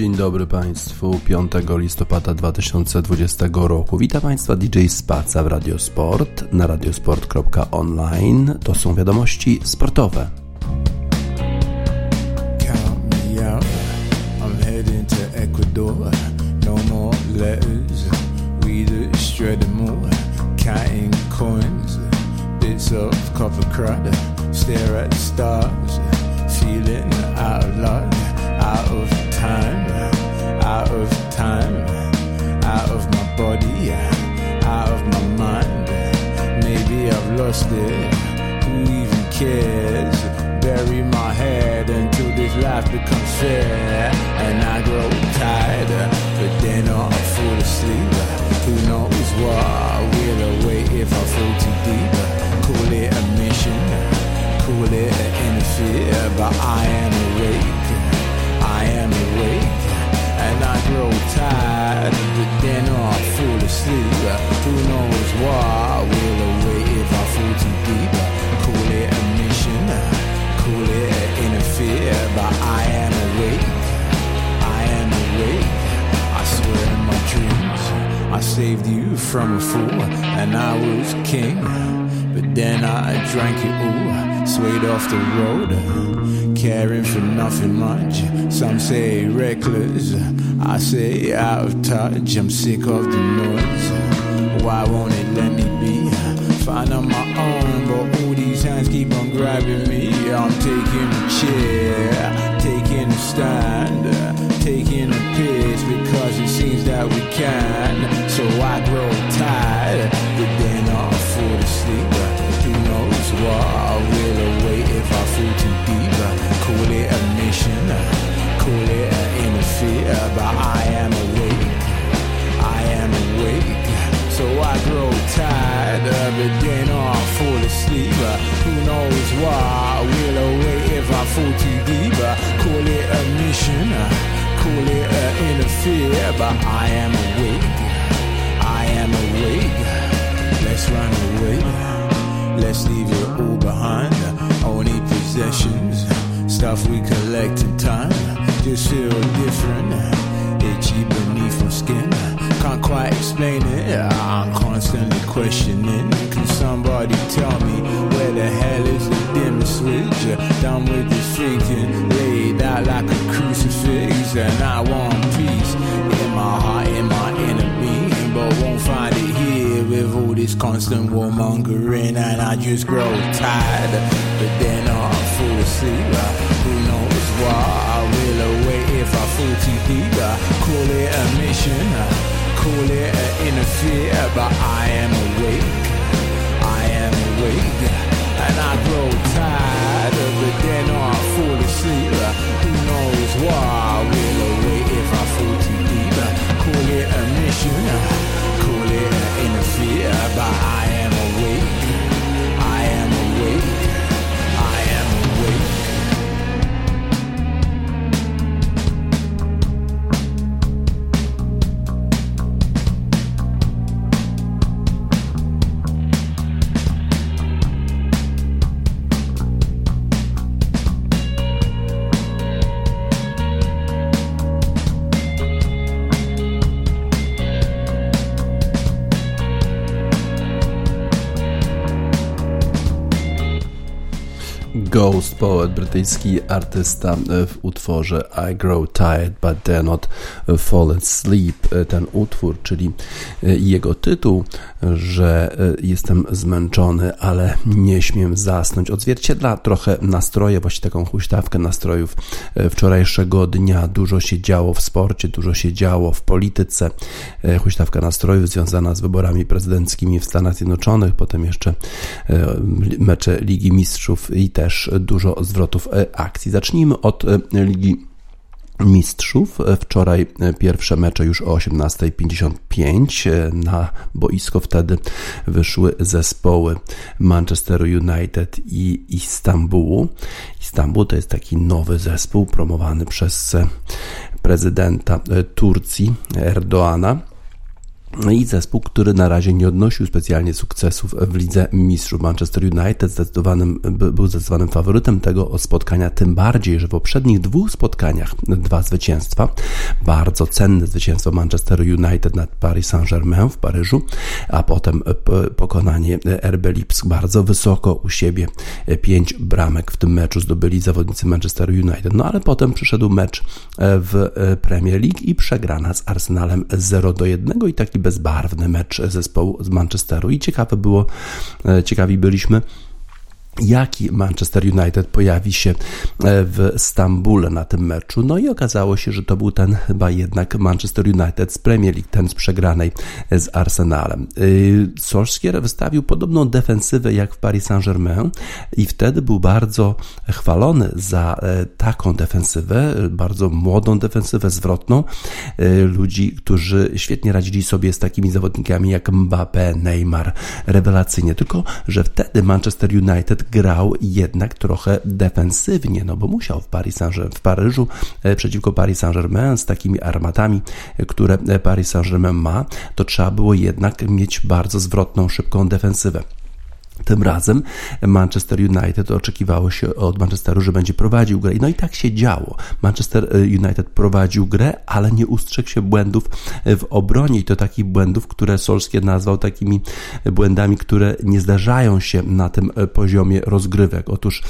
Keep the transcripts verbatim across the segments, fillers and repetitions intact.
Dzień dobry Państwu, piątego listopada dwa tysiące dwudziestego roku. Witam Państwa D J Spaca w Radio Sport na radiosport kropka online. To są wiadomości sportowe. Out of time, out of time, out of my body, out of my mind. Maybe I've lost it, who even cares? Bury my head until this life becomes fair. And I grow tired, but then I fall asleep. Who knows what I will await if I fall too deep. Call it a mission, call it an interfere, but I am awake. I am awake, and I grow tired, but then I fall asleep. Who knows what will await if I fall too deep. Call it a mission, call it an interfere, but I am awake, I am awake. I swear in my dreams, I saved you from a fool, and I was king, but then I drank it all, swayed off the road. Caring for nothing much. Some say reckless, I say out of touch. I'm sick of the noise. Why won't it let me be? Find on my own, but all these hands keep on grabbing me. I'm taking a chair, taking a stand, taking a piss, because it seems that we can. So I grow tired, but then I fall asleep. Who knows what I will await if I fall too deep. Call it a mission, call it an interfere, but I am awake, I am awake. So I grow tired, but then I fall asleep. Who knows what I will await if I fall too deep. Call it a mission, call it an interfere, but I am awake, I am awake. Let's run away. Let's leave it all behind. Only possessions, stuff we collect in time. Just feel different, itchy beneath my skin. Can't quite explain it, I'm constantly questioning. Can somebody tell me where the hell is the dimmest switch? Done with this thinking, laid out like a crucifix. And I want peace in my heart, in my inner being, but won't find it here. With all this constant warmongering, and I just grow tired, but then I fall asleep. Who knows what I will await if I fall too deep. Call it a mission, call it an interfere, but I am awake, I am awake. And I grow tired, but then I fall asleep. Who knows what I will await if I fall too deep. Call it a mission, call it an interfere, but I am awake, I am awake, I am awake. Ghost Poet, brytyjski artysta w utworze I Grow Tired But Dare Not Fall Asleep. Ten utwór, czyli jego tytuł, że jestem zmęczony, ale nie śmiem zasnąć, odzwierciedla trochę nastroje, właśnie taką huśtawkę nastrojów wczorajszego dnia. Dużo się działo w sporcie, dużo się działo w polityce. Huśtawka nastrojów związana z wyborami prezydenckimi w Stanach Zjednoczonych, potem jeszcze mecze Ligi Mistrzów i też dużo zwrotów akcji. Zacznijmy od Ligi Mistrzów. Wczoraj pierwsze mecze już o osiemnasta pięćdziesiąt pięć na boisko wtedy wyszły zespoły Manchesteru United i Istanbulu. Istanbul to jest taki nowy zespół promowany przez prezydenta Turcji Erdoğana. i zespół, który na razie nie odnosił specjalnie sukcesów w Lidze Mistrzów. Manchester United zdecydowanym, był zdecydowanym faworytem tego spotkania, tym bardziej, że w poprzednich dwóch spotkaniach dwa zwycięstwa, bardzo cenne zwycięstwo Manchester United nad Paris Saint-Germain w Paryżu, a potem pokonanie R B Lipsk bardzo wysoko u siebie. Pięć bramek w tym meczu zdobyli zawodnicy Manchester United. No ale potem przyszedł mecz w Premier League i przegrana z Arsenalem zero do jednego i taki bezbarwny mecz zespołu z Manchesteru i ciekawe było, ciekawi byliśmy, jaki Manchester United pojawi się w Stambule na tym meczu. No i okazało się, że to był ten chyba jednak Manchester United z Premier League, ten z przegranej z Arsenalem. Solskjaer wystawił podobną defensywę jak w Paris Saint-Germain i wtedy był bardzo chwalony za taką defensywę, bardzo młodą defensywę, zwrotną, ludzi, którzy świetnie radzili sobie z takimi zawodnikami jak Mbappé, Neymar, rewelacyjnie. Tylko że wtedy Manchester United grał jednak trochę defensywnie, no bo musiał w, Paris Saint- w Paryżu przeciwko Paris Saint-Germain z takimi armatami, które Paris Saint-Germain ma, to trzeba było jednak mieć bardzo zwrotną, szybką defensywę. Tym razem Manchester United oczekiwało się od Manchesteru, że będzie prowadził grę. No i tak się działo. Manchester United prowadził grę, ale nie ustrzegł się błędów w obronie i to takich błędów, które Solskjaer nazwał takimi błędami, które nie zdarzają się na tym poziomie rozgrywek. Otóż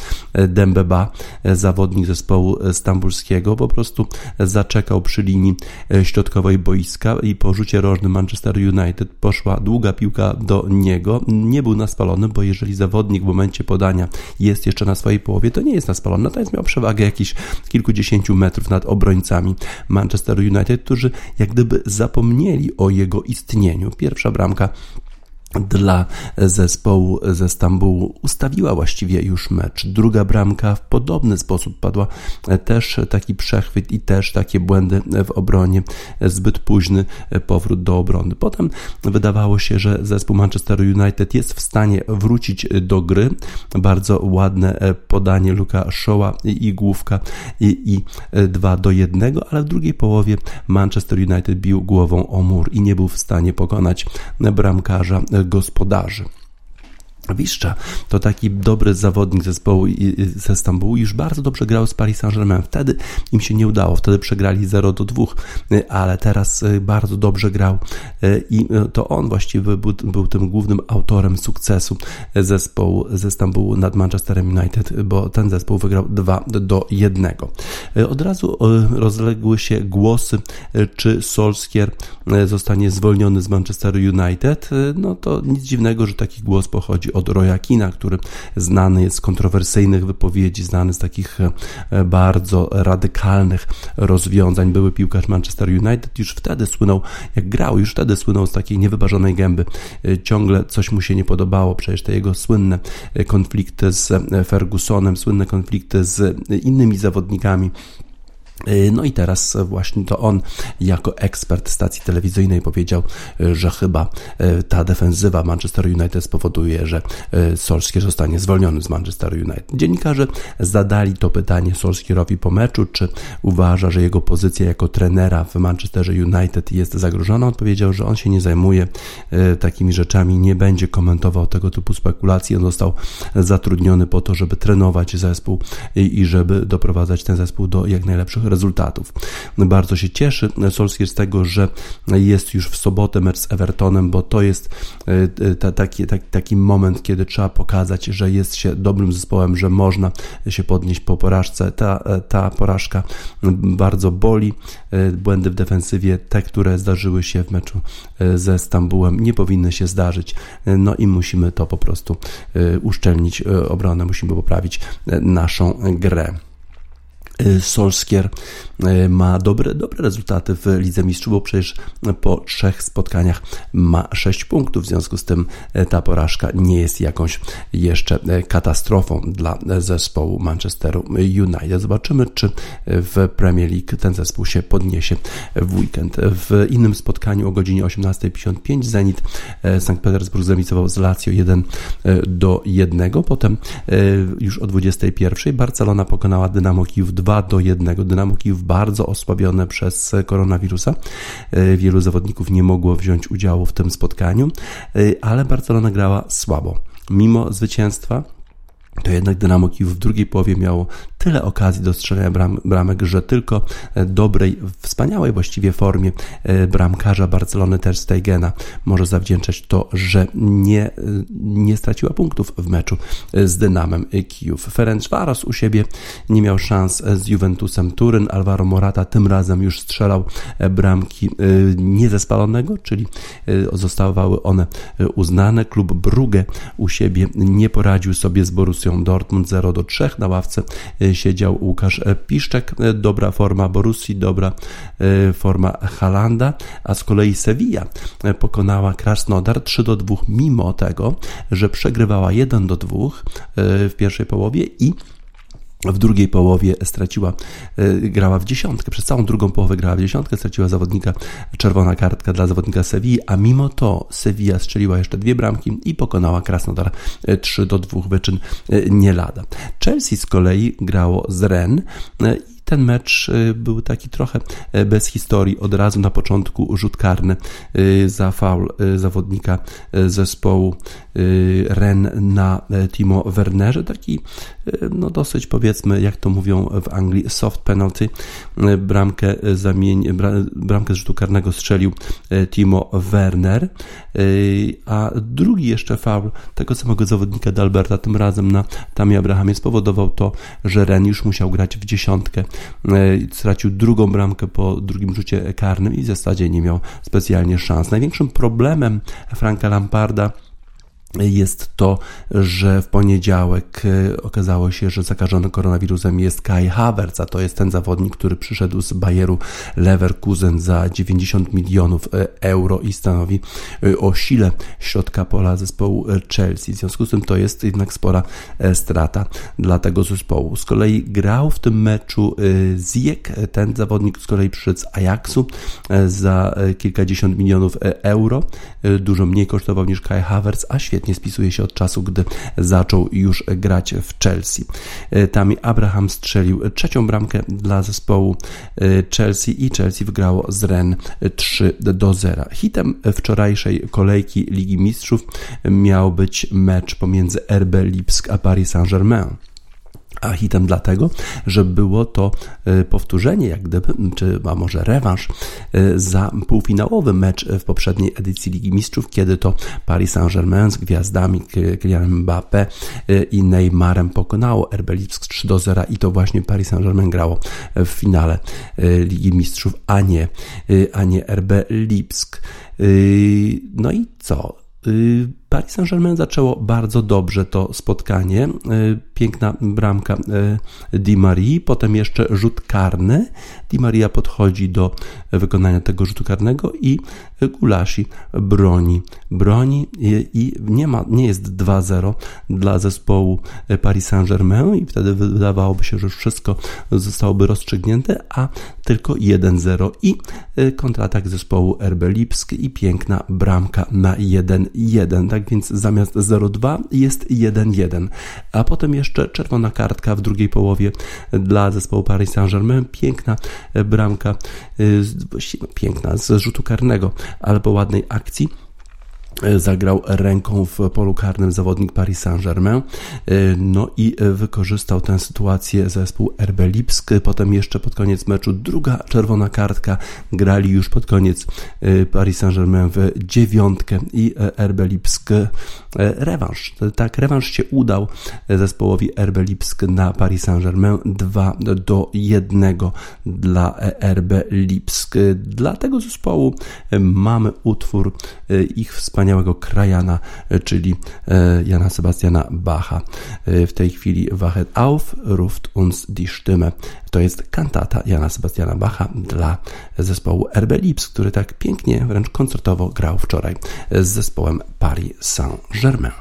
Demba Ba, zawodnik zespołu stambulskiego, po prostu zaczekał przy linii środkowej boiska i po rzucie rożnym Manchester United poszła długa piłka do niego. Nie był naspalony, bo jeżeli zawodnik w momencie podania jest jeszcze na swojej połowie, to nie jest naspalony. Natomiast miał przewagę jakichś kilkudziesięciu metrów nad obrońcami Manchester United, którzy jak gdyby zapomnieli o jego istnieniu. Pierwsza bramka dla zespołu ze Stambułu ustawiła właściwie już mecz. Druga bramka w podobny sposób padła, też taki przechwyt i też takie błędy w obronie, zbyt późny powrót do obrony. Potem wydawało się, że zespół Manchester United jest w stanie wrócić do gry. Bardzo ładne podanie Luka Shawa i główka i dwa do jednego, ale w drugiej połowie Manchester United bił głową o mur i nie był w stanie pokonać bramkarza gospodarzy. Wiszcza to taki dobry zawodnik zespołu ze Stambułu, już bardzo dobrze grał z Paris Saint-Germain. Wtedy im się nie udało, wtedy przegrali zero do dwóch, ale teraz bardzo dobrze grał i to on właściwie był, był tym głównym autorem sukcesu zespołu ze Stambułu nad Manchesterem United, bo ten zespół wygrał dwa do jednego. Od razu rozległy się głosy, czy Solskjaer zostanie zwolniony z Manchesteru United. No to nic dziwnego, że taki głos pochodzi od Roya Keane'a, który znany jest z kontrowersyjnych wypowiedzi, znany z takich bardzo radykalnych rozwiązań. Były piłkarz Manchester United już wtedy słynął, jak grał, już wtedy słynął z takiej niewyważonej gęby. Ciągle coś mu się nie podobało, przecież te jego słynne konflikty z Fergusonem, słynne konflikty z innymi zawodnikami. No i teraz właśnie to on jako ekspert stacji telewizyjnej powiedział, że chyba ta defensywa Manchester United spowoduje, że Solskjaer zostanie zwolniony z Manchester United. Dziennikarze zadali to pytanie Solskjaerowi po meczu, czy uważa, że jego pozycja jako trenera w Manchesterze United jest zagrożona. Odpowiedział, że on się nie zajmuje takimi rzeczami, nie będzie komentował tego typu spekulacji. On został zatrudniony po to, żeby trenować zespół i żeby doprowadzać ten zespół do jak najlepszych rezultatów. Bardzo się cieszy Solskjaer z tego, że jest już w sobotę mecz z Evertonem, bo to jest ta, taki, ta, taki moment, kiedy trzeba pokazać, że jest się dobrym zespołem, że można się podnieść po porażce. Ta, ta porażka bardzo boli. Błędy w defensywie, te, które zdarzyły się w meczu ze Stambułem, nie powinny się zdarzyć. No i musimy to po prostu uszczelnić obronę, musimy poprawić naszą grę. Solskjaer ma dobre, dobre rezultaty w Lidze Mistrzów, bo przecież po trzech spotkaniach ma sześć punktów, w związku z tym ta porażka nie jest jakąś jeszcze katastrofą dla zespołu Manchesteru United. Zobaczymy, czy w Premier League ten zespół się podniesie w weekend. W innym spotkaniu o godzinie osiemnasta pięćdziesiąt pięć Zenit Sankt Petersburg zremisował z Lazio jeden do jednego, potem już o dwudziestej pierwszej Barcelona pokonała Dynamo Kijów 2 dwa do jednego. Dynamo Kijów bardzo osłabione przez koronawirusa. Wielu zawodników nie mogło wziąć udziału w tym spotkaniu, ale Barcelona grała słabo. Mimo zwycięstwa to jednak Dynamo Kijów w drugiej połowie miało tyle okazji do strzelania bram, bramek, że tylko dobrej, wspaniałej właściwie formie bramkarza Barcelony Ter Stegena może zawdzięczać to, że nie, nie straciła punktów w meczu z Dynamem Kijów. Ferencvaros u siebie nie miał szans z Juventusem Turyn. Alvaro Morata tym razem już strzelał bramki niezespalonego, czyli zostawały one uznane. Klub Brugge u siebie nie poradził sobie z Borussią Dortmund zero do trzech. Na ławce siedział Łukasz Piszczek. Dobra forma Borussii, dobra forma Haalanda, a z kolei Sevilla pokonała Krasnodar trzy do dwóch, mimo tego, że przegrywała jeden do dwóch w pierwszej połowie i w drugiej połowie straciła, grała w dziesiątkę, przez całą drugą połowę grała w dziesiątkę, straciła zawodnika, czerwona kartka dla zawodnika Sewilli, a mimo to Sewilla strzeliła jeszcze dwie bramki i pokonała Krasnodar trzy do dwóch, wyczyn nie lada. Chelsea z kolei grało z Rennes. Ten mecz był taki trochę bez historii. Od razu na początku rzut karny za faul zawodnika zespołu Rennes na Timo Wernerze. Taki no dosyć, powiedzmy, jak to mówią w Anglii, soft penalty. Bramkę, zamieni, bramkę z rzutu karnego strzelił Timo Werner. A drugi jeszcze faul tego samego zawodnika Dalberta, tym razem na Tammy Abrahamie, spowodował to, że Rennes już musiał grać w dziesiątkę. Stracił drugą bramkę po drugim rzucie karnym i w zasadzie nie miał specjalnie szans. Największym problemem Franka Lamparda jest to, że w poniedziałek okazało się, że zakażony koronawirusem jest Kai Havertz, a to jest ten zawodnik, który przyszedł z Bayeru Leverkusen za dziewięćdziesiąt milionów euro i stanowi o sile środka pola zespołu Chelsea. W związku z tym to jest jednak spora strata dla tego zespołu. Z kolei grał w tym meczu Ziyech, ten zawodnik z kolei przyszedł z Ajaxu za kilkadziesiąt milionów euro. Dużo mniej kosztował niż Kai Havertz, a świetnie nie spisuje się od czasu, gdy zaczął już grać w Chelsea. Tammy Abraham strzelił trzecią bramkę dla zespołu Chelsea i Chelsea wygrało z Rennes trzy do zera. Hitem wczorajszej kolejki Ligi Mistrzów miał być mecz pomiędzy R B Lipsk a Paris Saint-Germain. A hitem dlatego, że było to powtórzenie, jak gdyby, czy a może rewanż za półfinałowy mecz w poprzedniej edycji Ligi Mistrzów, kiedy to Paris Saint-Germain z gwiazdami Kylianem Mbappé i Neymarem pokonało R B Lipsk trzy do zera i to właśnie Paris Saint-Germain grało w finale Ligi Mistrzów, a nie, a nie R B Lipsk. No i co? Paris Saint-Germain zaczęło bardzo dobrze to spotkanie. Piękna bramka Di Marii, potem jeszcze rzut karny. Di Maria podchodzi do wykonania tego rzutu karnego i Kulasi broni. Broni i nie, ma, nie jest dwa zero dla zespołu Paris Saint-Germain i wtedy wydawałoby się, że wszystko zostałoby rozstrzygnięte, a tylko jeden zero i kontratak zespołu R B Lipsk i piękna bramka na jeden jeden. Tak więc zamiast zero dwa jest jeden jeden. A potem jeszcze czerwona kartka w drugiej połowie dla zespołu Paris Saint-Germain. Piękna bramka, piękna z rzutu karnego, ale po ładnej akcji zagrał ręką w polu karnym zawodnik Paris Saint-Germain, no i wykorzystał tę sytuację zespół R B Lipsk. Potem jeszcze pod koniec meczu druga czerwona kartka, grali już pod koniec Paris Saint-Germain w dziewiątkę i R B Lipsk rewanż, tak, rewanż się udał zespołowi R B Lipsk na Paris Saint-Germain dwa do jednego dla R B Lipsk. Dla tego zespołu mamy utwór ich wspaniałych wspaniałego krajana, czyli Jana Sebastiana Bacha. W tej chwili Wachet auf, ruft uns die Stimme. To jest kantata Jana Sebastiana Bacha dla zespołu R B Lipsk, który tak pięknie, wręcz koncertowo grał wczoraj z zespołem Paris Saint-Germain.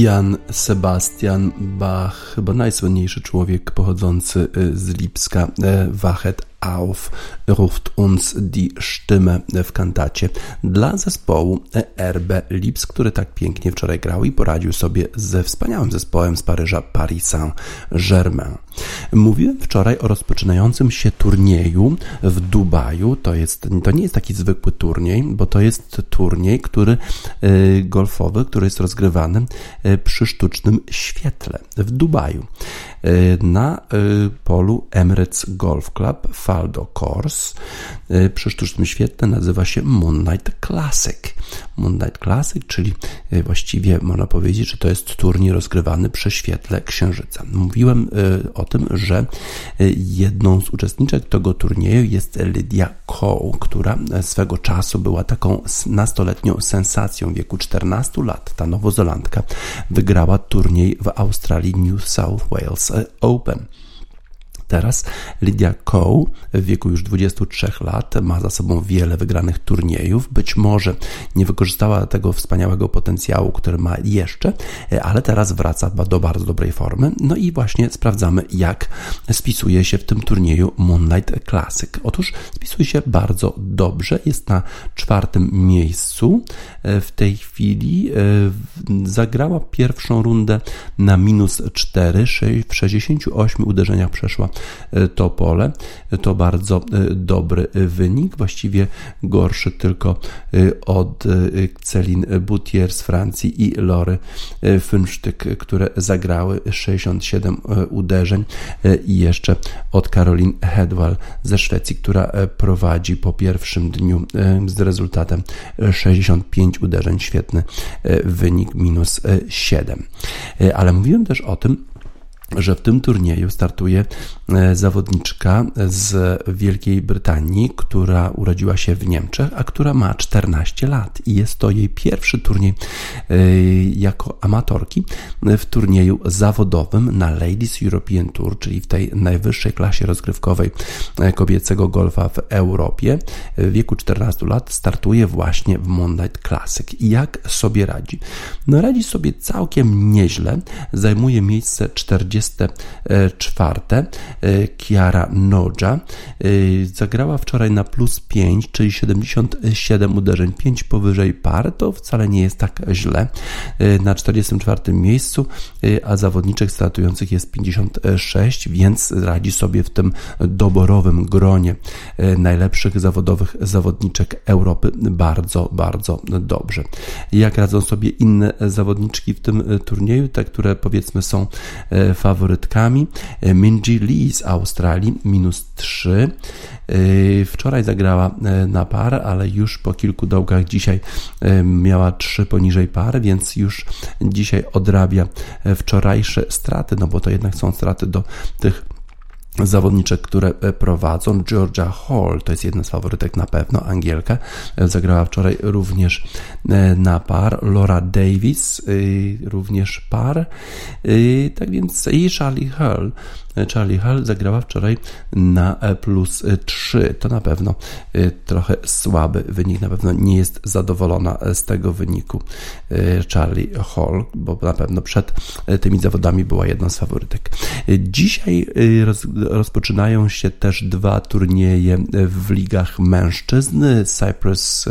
Jan Sebastian Bach, chyba najsłynniejszy człowiek pochodzący z Lipska, Wachet auf, ruft uns die Stimme w kantacie dla zespołu R B Lipsk, który tak pięknie wczoraj grał i poradził sobie ze wspaniałym zespołem z Paryża Paris Saint-Germain. Mówiłem wczoraj o rozpoczynającym się turnieju w Dubaju. To, jest, to nie jest taki zwykły turniej, bo to jest turniej, który golfowy, który jest rozgrywany przy sztucznym świetle w Dubaju. Na polu Emirates Golf Club Faldo Course przy sztucznym świetle nazywa się Moonlight Classic. Moonlight Classic, czyli właściwie można powiedzieć, że to jest turniej rozgrywany przy świetle księżyca. Mówiłem o tym, że jedną z uczestniczek tego turnieju jest Lydia Ko, która swego czasu była taką nastoletnią sensacją w wieku czternastu lat. Ta Nowozelandka wygrała turniej w Australii New South Wales Open. Teraz Lydia Ko w wieku już dwudziestu trzech lat ma za sobą wiele wygranych turniejów. Być może nie wykorzystała tego wspaniałego potencjału, który ma jeszcze, ale teraz wraca do bardzo dobrej formy. No i właśnie sprawdzamy, jak spisuje się w tym turnieju Moonlight Classic. Otóż spisuje się bardzo dobrze. Jest na czwartym miejscu. W tej chwili zagrała pierwszą rundę na minus cztery. W sześćdziesięciu ośmiu uderzeniach przeszła to pole. To bardzo dobry wynik, właściwie gorszy tylko od Céline Boutier z Francji i Lory Fünsztyk, które zagrały sześćdziesiąt siedem uderzeń, i jeszcze od Caroline Hedwall ze Szwecji, która prowadzi po pierwszym dniu z rezultatem sześćdziesiąt pięć uderzeń. Świetny wynik, minus siedem. Ale mówiłem też o tym, że w tym turnieju startuje zawodniczka z Wielkiej Brytanii, która urodziła się w Niemczech, a która ma czternaście lat i jest to jej pierwszy turniej jako amatorki w turnieju zawodowym na Ladies European Tour, czyli w tej najwyższej klasie rozgrywkowej kobiecego golfa w Europie. W wieku czternastu lat startuje właśnie w Moonlight Classic. I jak sobie radzi? No radzi sobie całkiem nieźle. Zajmuje miejsce czterdzieste czwarte. Kiara Noja zagrała wczoraj na plus pięć, czyli siedemdziesiąt siedem uderzeń, pięć powyżej par, to wcale nie jest tak źle. Na czterdziestym czwartym miejscu, a zawodniczek startujących jest pięćdziesiąt sześć, więc radzi sobie w tym doborowym gronie najlepszych zawodowych zawodniczek Europy bardzo, bardzo dobrze. Jak radzą sobie inne zawodniczki w tym turnieju, te, które powiedzmy są faworytkami? Minji Lee z Australii, minus trzy. Wczoraj zagrała na par, ale już po kilku dołkach dzisiaj miała trzy poniżej par, więc już dzisiaj odrabia wczorajsze straty, no bo to jednak są straty do tych zawodniczek, które prowadzą. Georgia Hall, to jest jedna z faworytek na pewno, Angielka, zagrała wczoraj również na par. Laura Davis, również par. Tak więc i Charlie Hall. Charlie Hall zagrała wczoraj na plus trzy. To na pewno trochę słaby wynik. Na pewno nie jest zadowolona z tego wyniku Charlie Hall, bo na pewno przed tymi zawodami była jedną z faworytek. Dzisiaj roz, rozpoczynają się też dwa turnieje w ligach mężczyzn. Cyprus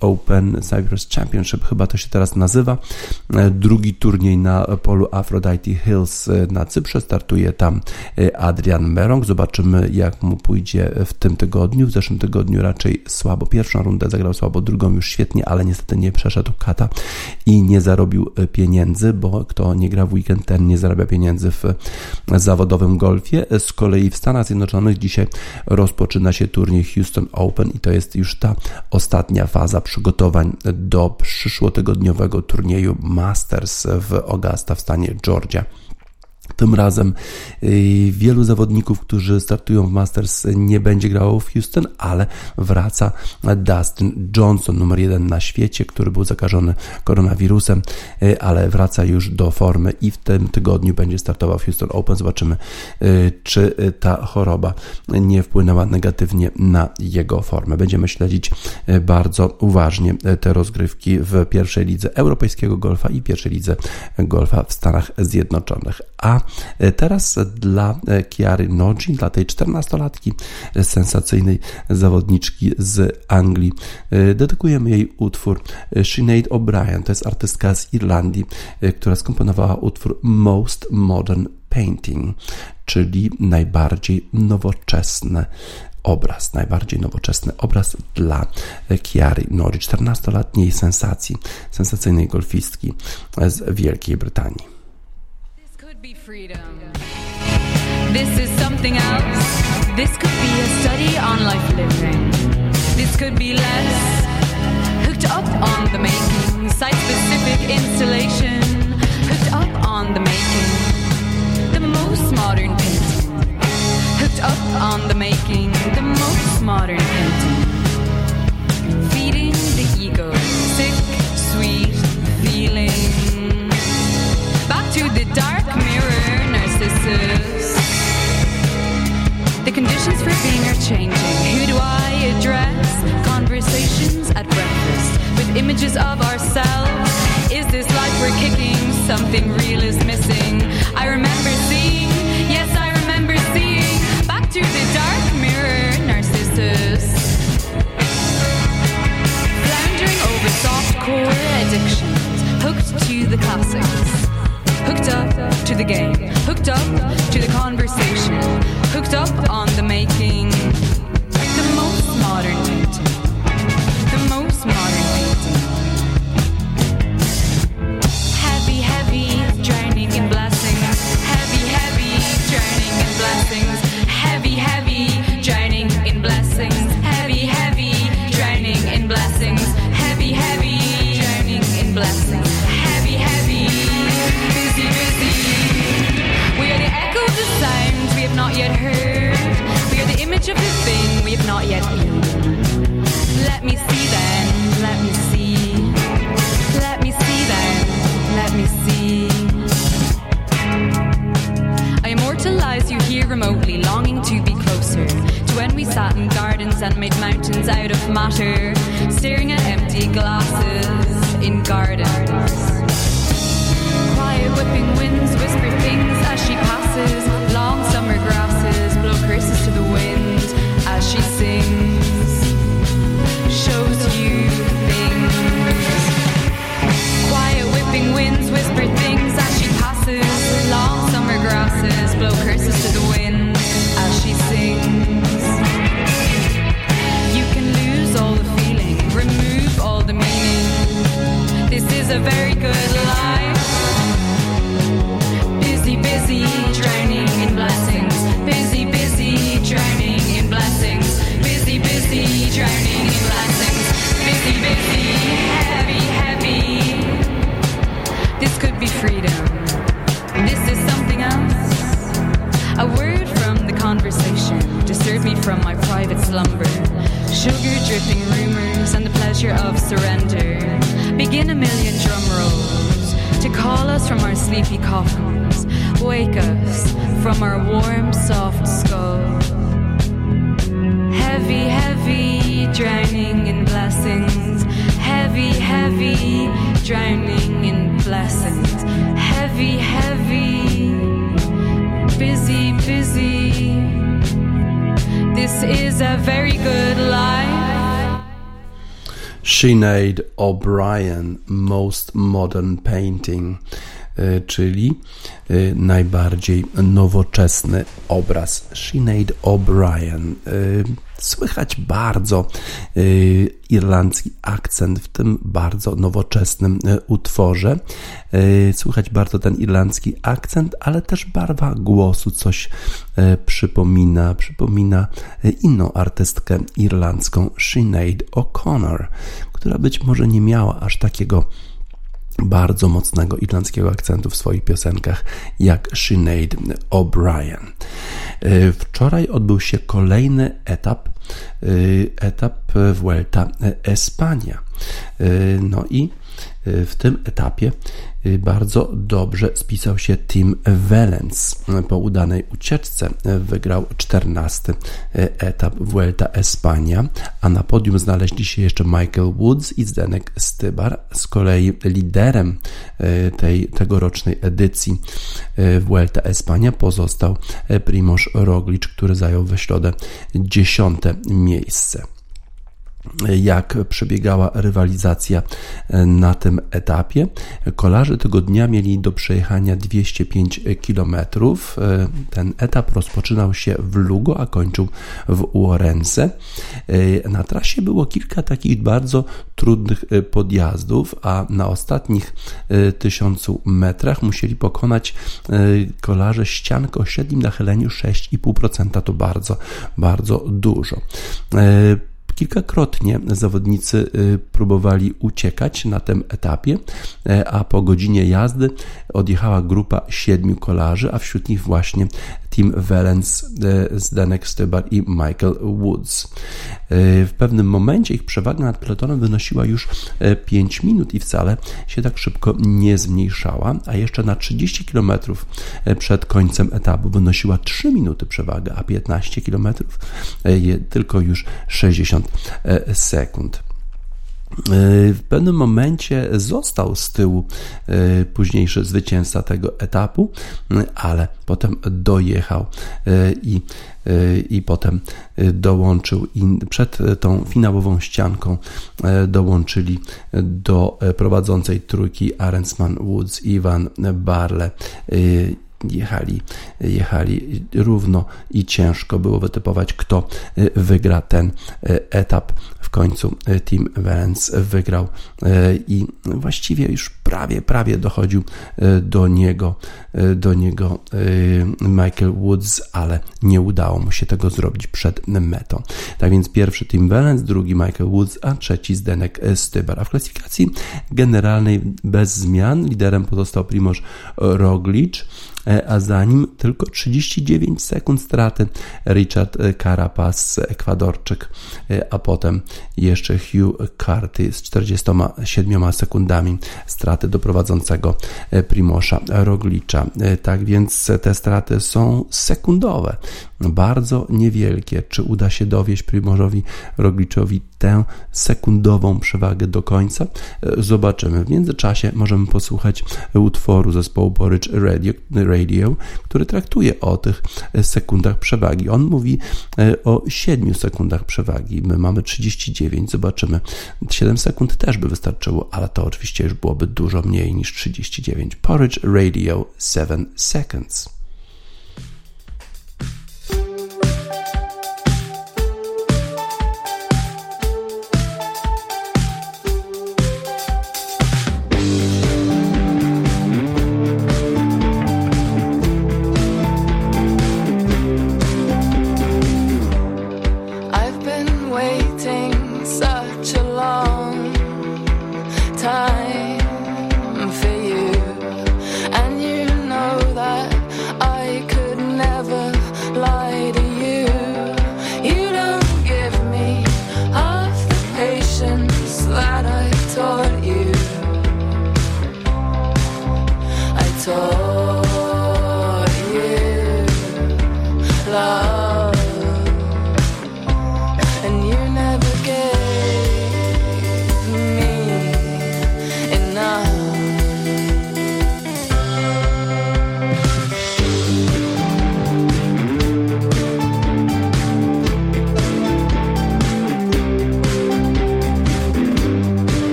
Open, Cyprus Championship chyba to się teraz nazywa. Drugi turniej na polu Aphrodite Hills na Cyprze. Startuje tam Adrian Merong. Zobaczymy, jak mu pójdzie w tym tygodniu. W zeszłym tygodniu raczej słabo. Pierwszą rundę zagrał słabo, drugą już świetnie, ale niestety nie przeszedł kata i nie zarobił pieniędzy, bo kto nie gra w weekend, ten nie zarabia pieniędzy w zawodowym golfie. Z kolei w Stanach Zjednoczonych dzisiaj rozpoczyna się turniej Houston Open i to jest już ta ostatnia faza przygotowań do przyszłotygodniowego turnieju Masters w Augusta w stanie Georgia. Tym razem wielu zawodników, którzy startują w Masters, nie będzie grało w Houston, ale wraca Dustin Johnson, numer jeden na świecie, który był zakażony koronawirusem, ale wraca już do formy i w tym tygodniu będzie startował w Houston Open. Zobaczymy, czy ta choroba nie wpłynęła negatywnie na jego formę. Będziemy śledzić bardzo uważnie te rozgrywki w pierwszej lidze europejskiego golfa i pierwszej lidze golfa w Stanach Zjednoczonych. A teraz dla Chiary Nogi, dla tej czternastolatki, sensacyjnej zawodniczki z Anglii, dedykujemy jej utwór Sinead O'Brien. To jest artystka z Irlandii, która skomponowała utwór Most Modern Painting, czyli najbardziej nowoczesny obraz, najbardziej nowoczesny obraz dla Chiary Nogi, czternastoletniej sensacji, sensacyjnej golfistki z Wielkiej Brytanii. Be freedom. This is something else. This could be a study on life living. This could be less hooked up on the making. Site-specific installation hooked up on the making. The most modern painting hooked up on the making. The most modern painting. Feeding the ego. Sick, sweet feeling. Back to the dark mirror, narcissus. The conditions for being are changing. Who do I address? Conversations at breakfast with images of ourselves. Is this life we're kicking? Something real is missing. I remember seeing, yes, I remember seeing. Back to the dark mirror, narcissus. Floundering over softcore addictions, hooked to the classics. Hooked up to the game, hooked up to the conversation, hooked up on the making. The most modern painting, the most modern painting. Heavy, heavy, drowning in blessings. Heavy, heavy, drowning in blessings. Heavy, heavy, drowning in blessings. Heavy, heavy, drowning in blessings. Heavy, heavy, drowning in blessings. Heavy, heavy. Busy, busy. We are the echo of the sound we have not yet heard. We are the image of the thing we have not yet been. Let me see then, let me see. Let me see then, let me see. I immortalize you here remotely, longing to be closer to when we sat in gardens and made mountains out of matter, staring at empty glasses in gardens. Quiet whipping winds whisper things as she passes. Long summer grasses blow curses to the wind as she sings. Shows you things. Quiet whipping winds whisper things as she passes. Long summer grasses blow curses to the wind as she sings. You can lose all the feeling, remove all the meaning. This is a very good life. Busy, drowning in blessings. Busy, busy, drowning in blessings. Busy, busy, drowning in blessings. Busy, busy, heavy, heavy. This could be freedom. This is something else. A word from the conversation disturbed me from my private slumber. Sugar dripping rumors and the pleasure of surrender. Begin a million drum rolls to call us from our sleepy coffins. Wake us from our warm, soft skull. Heavy, heavy, drowning in blessings. Heavy, heavy, drowning in blessings. Heavy, heavy, busy, busy. This is a very good life. Sinead O'Brien, Most Modern Painting, czyli najbardziej nowoczesny obraz. Sinead O'Brien. Słychać bardzo irlandzki akcent w tym bardzo nowoczesnym utworze. Słychać bardzo ten irlandzki akcent, ale też barwa głosu coś przypomina. Przypomina inną artystkę irlandzką, Sinead O'Connor, która być może nie miała aż takiego bardzo mocnego irlandzkiego akcentu w swoich piosenkach, jak Sinead O'Brien. Wczoraj odbył się kolejny etap, etap Vuelta Espania. No i w tym etapie bardzo dobrze spisał się Tim Wellens. Po udanej ucieczce wygrał czternasty etap Vuelta Espania, a na podium znaleźli się jeszcze Michael Woods i Zdenek Stybar. Z kolei liderem tej tegorocznej edycji Vuelta Espania pozostał Primož Roglič, który zajął we środę dziesiąte miejsce. Jak przebiegała rywalizacja na tym etapie. Kolarze tego dnia mieli do przejechania dwieście pięć kilometrów. Ten etap rozpoczynał się w Lugo, a kończył w Ourense. Na trasie było kilka takich bardzo trudnych podjazdów, a na ostatnich tysiącu metrach musieli pokonać kolarze ściankę o średnim nachyleniu sześć i pół procent. To bardzo, bardzo dużo. Kilkakrotnie zawodnicy próbowali uciekać na tym etapie, a po godzinie jazdy odjechała grupa siedmiu kolarzy, a wśród nich właśnie Tim Wellens, Zdenek Stybar i Michael Woods. W pewnym momencie ich przewaga nad pelotonem wynosiła już pięć minut i wcale się tak szybko nie zmniejszała, a jeszcze na trzydzieści kilometrów przed końcem etapu wynosiła trzy minuty przewaga, a piętnaście kilometrów tylko już sześćdziesiąt sekund. W pewnym momencie został z tyłu późniejszy zwycięzca tego etapu, ale potem dojechał i, i potem dołączył i przed tą finałową ścianką dołączyli do prowadzącej trójki Arensman Woods i Van Barle. Jechali, jechali równo i ciężko było wytypować, kto wygra ten etap. W końcu Tim Wellens wygrał i właściwie już prawie, prawie dochodził do niego, do niego Michael Woods, ale nie udało mu się tego zrobić przed metą. Tak więc pierwszy Tim Wellens, drugi Michael Woods, a trzeci Zdenek Stybar. A w klasyfikacji generalnej bez zmian liderem pozostał Primož Roglič, a za nim tylko trzydzieści dziewięć sekund straty Richard Carapaz, Ekwadorczyk, a potem jeszcze Hugh Carty z czterdziestoma siedmioma sekundami straty do prowadzącego Primoža Roglicza. Tak więc te straty są sekundowe, bardzo niewielkie. Czy uda się dowieść Primožowi Rogliczowi tę sekundową przewagę do końca? Zobaczymy. W międzyczasie możemy posłuchać utworu zespołu Porridge Radio, Radio, który traktuje o tych sekundach przewagi. On mówi o siedmiu sekundach przewagi. My mamy trzydzieści dziewięć, zobaczymy. siedem sekund też by wystarczyło, ale to oczywiście już byłoby dużo mniej niż trzydzieści dziewięć. Porridge Radio siedem seconds.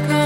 I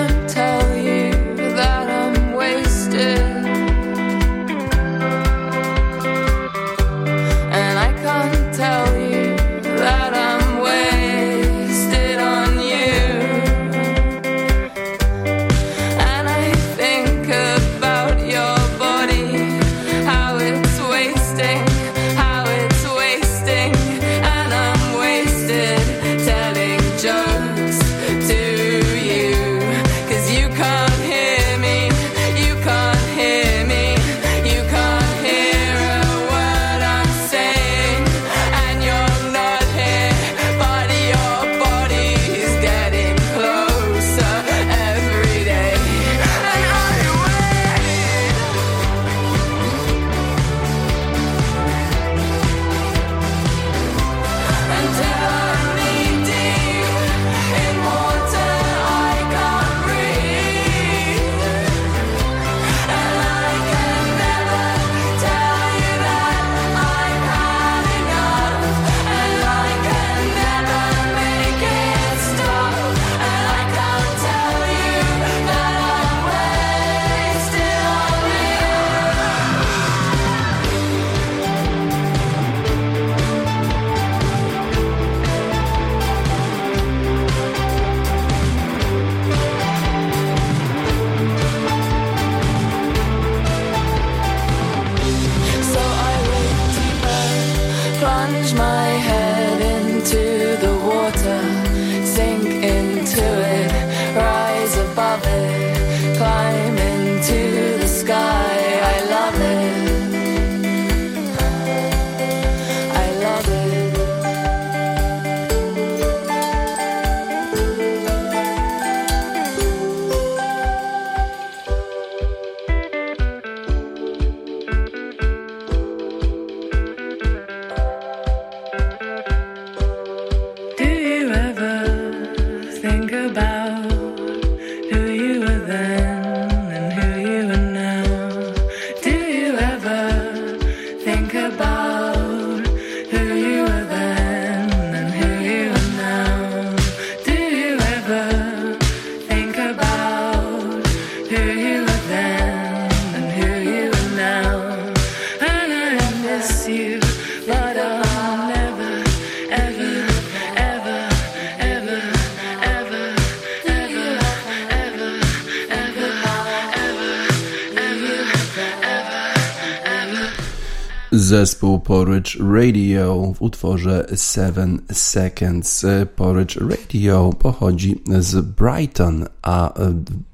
Zespół Porridge Radio w utworze Seven Seconds. Porridge Radio pochodzi z Brighton, a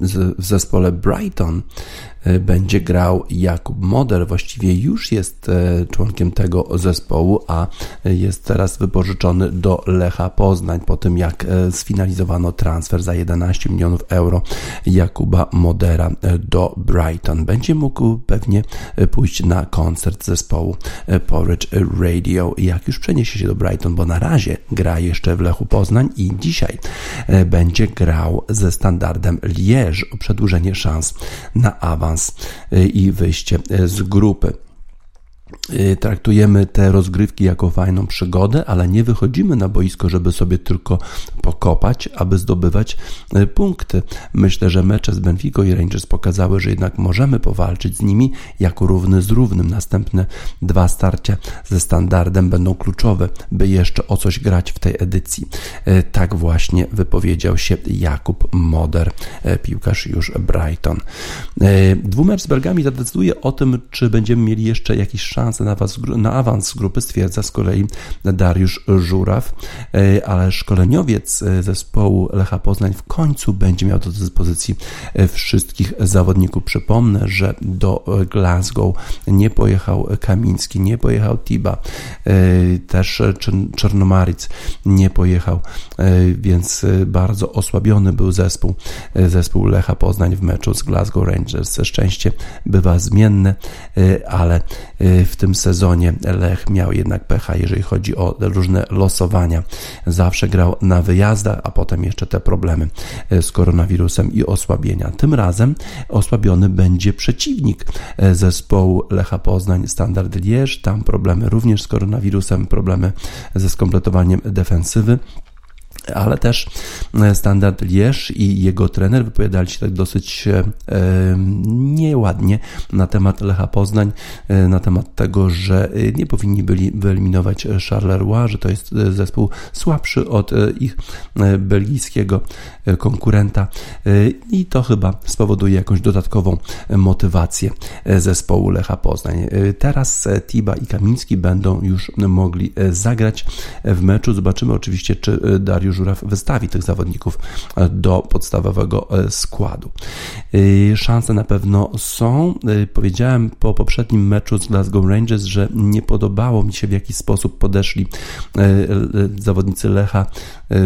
w zespole Brighton będzie grał Jakub Moder. Właściwie już jest członkiem tego zespołu, a jest teraz wypożyczony do Lecha Poznań po tym, jak sfinalizowano transfer za jedenaście milionów euro Jakuba Modera do Brighton. Będzie mógł pewnie pójść na koncert zespołu Porridge Radio, jak już przeniesie się do Brighton, bo na razie gra jeszcze w Lechu Poznań i dzisiaj będzie grał ze Standardem Liège o przedłużenie szans na awans i wyjście z grupy. Traktujemy te rozgrywki jako fajną przygodę, ale nie wychodzimy na boisko, żeby sobie tylko pokopać, aby zdobywać punkty. Myślę, że mecze z Benficą i Rangers pokazały, że jednak możemy powalczyć z nimi jako równy z równym. Następne dwa starcia ze Standardem będą kluczowe, by jeszcze o coś grać w tej edycji. Tak właśnie wypowiedział się Jakub Moder, piłkarz już Brighton. Dwumecz z Belgami zadecyduje o tym, czy będziemy mieli jeszcze jakiś szansę na, na awans z grupy, stwierdza z kolei Dariusz Żuraw, ale szkoleniowiec zespołu Lecha Poznań w końcu będzie miał do dyspozycji wszystkich zawodników. Przypomnę, że do Glasgow nie pojechał Kamiński, nie pojechał Tiba, też Czernomaric nie pojechał, więc bardzo osłabiony był zespół, zespół Lecha Poznań w meczu z Glasgow Rangers. Szczęście bywa zmienne, ale w tym sezonie Lech miał jednak pecha, jeżeli chodzi o różne losowania. Zawsze grał na wyjazdach, a potem jeszcze te problemy z koronawirusem i osłabienia. Tym razem osłabiony będzie przeciwnik zespołu Lecha Poznań, Standard Liège. Tam problemy również z koronawirusem, problemy ze skompletowaniem defensywy. Ale też Standard Liège i jego trener wypowiadali się tak dosyć e, nieładnie na temat Lecha Poznań, e, na temat tego, że nie powinni byli wyeliminować Charleroi, że to jest zespół słabszy od ich belgijskiego konkurenta e, i to chyba spowoduje jakąś dodatkową motywację zespołu Lecha Poznań. E, teraz Tiba i Kamiński będą już mogli zagrać w meczu. Zobaczymy oczywiście, czy Dariusz Żuraw wystawi tych zawodników do podstawowego składu. Szanse na pewno są. Powiedziałem po poprzednim meczu z Glasgow Rangers, że nie podobało mi się, w jaki sposób podeszli zawodnicy Lecha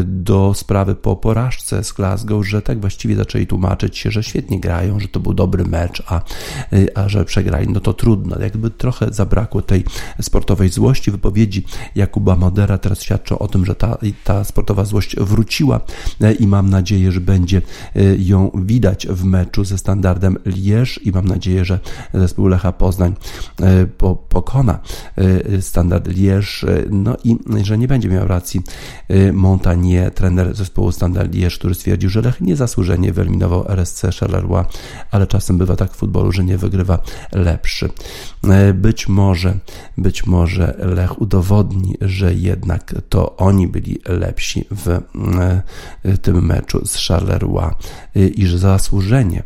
do sprawy po porażce z Glasgow, że tak właściwie zaczęli tłumaczyć się, że świetnie grają, że to był dobry mecz, a, a że przegrali, no to trudno. Jakby trochę zabrakło tej sportowej złości. Wypowiedzi Jakuba Modera teraz świadczą o tym, że ta, ta sportowa złość wróciła i mam nadzieję, że będzie ją widać w meczu ze Standardem Liège i mam nadzieję, że zespół Lecha Poznań pokona Standard Liège, no i że nie będzie miał racji Montagnier, trener zespołu Standard Liège, który stwierdził, że Lech niezasłużenie wyeliminował R S C Charleroi, ale czasem bywa tak w futbolu, że nie wygrywa lepszy. Być może, być może Lech udowodni, że jednak to oni byli lepsi w tym meczu z Charleroi i że zasłużenie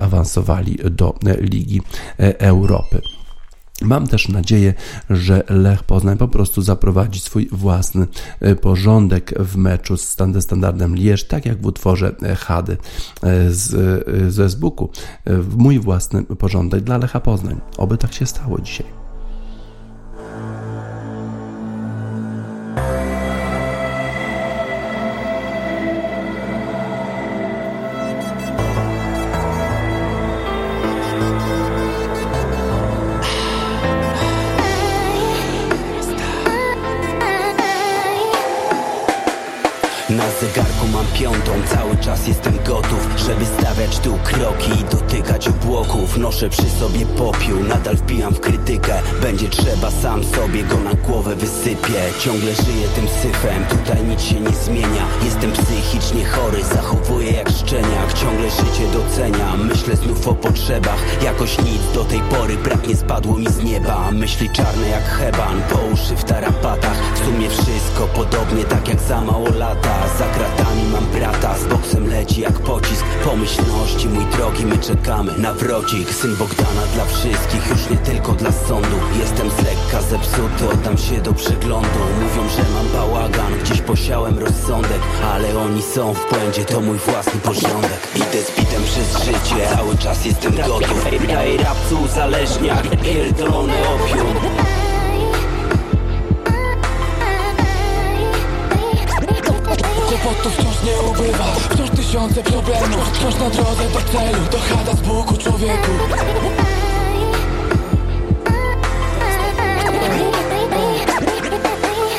awansowali do Ligi Europy. Mam też nadzieję, że Lech Poznań po prostu zaprowadzi swój własny porządek w meczu z Standardem Liège, tak jak w utworze Hady z, ze Zbuku. Mój własny porządek dla Lecha Poznań. Oby tak się stało dzisiaj. Piątą, cały czas jestem gotów, żeby stawiać tu kroki i dotykać obłoków. Noszę przy sobie popiół, nadal wpijam w krytykę. Będzie trzeba, sam sobie go na głowę wysypię. Ciągle żyję tym syfem, tutaj nic się nie zmienia. Jestem psychicznie chory, zachowuję jak szczeniak. Ciągle życie doceniam. Myślę znów o potrzebach, jakoś nic do tej pory brak nie spadło mi z nieba. Myśli czarne jak heban, po uszy w tarapatach. W sumie wszystko podobnie, tak jak za mało lata. Za kratami mam brata, z boksem leci jak pocisk. Pomyślności, mój drogi, my czekamy na wrocik. Syn Bogdana dla wszystkich, już nie tylko dla sądu. Jestem z lekka zepsuty, oddam się do przeglądu. Mówią, że mam bałagan, gdzieś posiałem rozsądek, ale oni są w błędzie, to mój własny porządek. Idę z bitem przez życie, cały czas jestem gotów. Ej, rapcu uzależniak, pierdolone opium. Kłopotów wciąż nie ubywa, wciąż tysiące problemów, wciąż na drodze do celu, do chada z Bogu człowieku.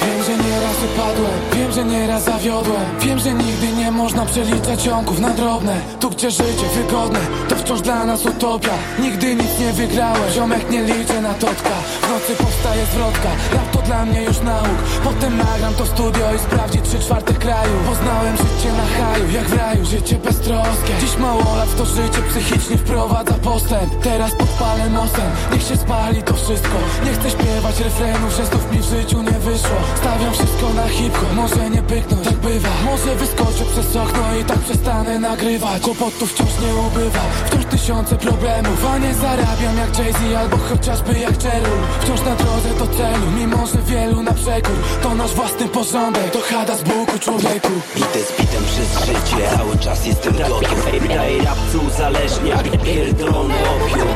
Wiem, że nieraz upadłem, wiem, że nieraz zawiodłem, wiem, że nigdy nie można przeliczać ciągów na drobne. Tu gdzie życie wygodne, to wciąż dla nas utopia. Nigdy nic nie wygrałem, ziomek nie liczę na totka. W nocy powstaje zwrotka, rap to dla mnie już nauk. Potem nagram to studio i sprawdzi trzy czwarte kraju. Poznałem życie na haju, jak w raju, życie beztroskie. Dziś mało lat to życie psychicznie wprowadza postęp. Teraz podpalę nosem, niech się spali to wszystko. Nie chcę śpiewać refrenów, że znów mi w życiu nie wyszło. Stawiam wszystko na hip-hop, może nie pyknąć, tak bywa. Może wyskoczę przez okno i tak przestanę nagrywać. Kłopotów wciąż nie ubywa, wciąż tysiące problemów. A nie zarabiam jak Jay-Z albo chociażby jak Cheryl. Wciąż na drodze do celu, mimo że wielu na przekór. To nasz własny porządek, to chada z Bogu człowieku. Bite z bitem przez życie, cały czas jestem gotów. Daj rapcu uzależniak, pierdolone opium.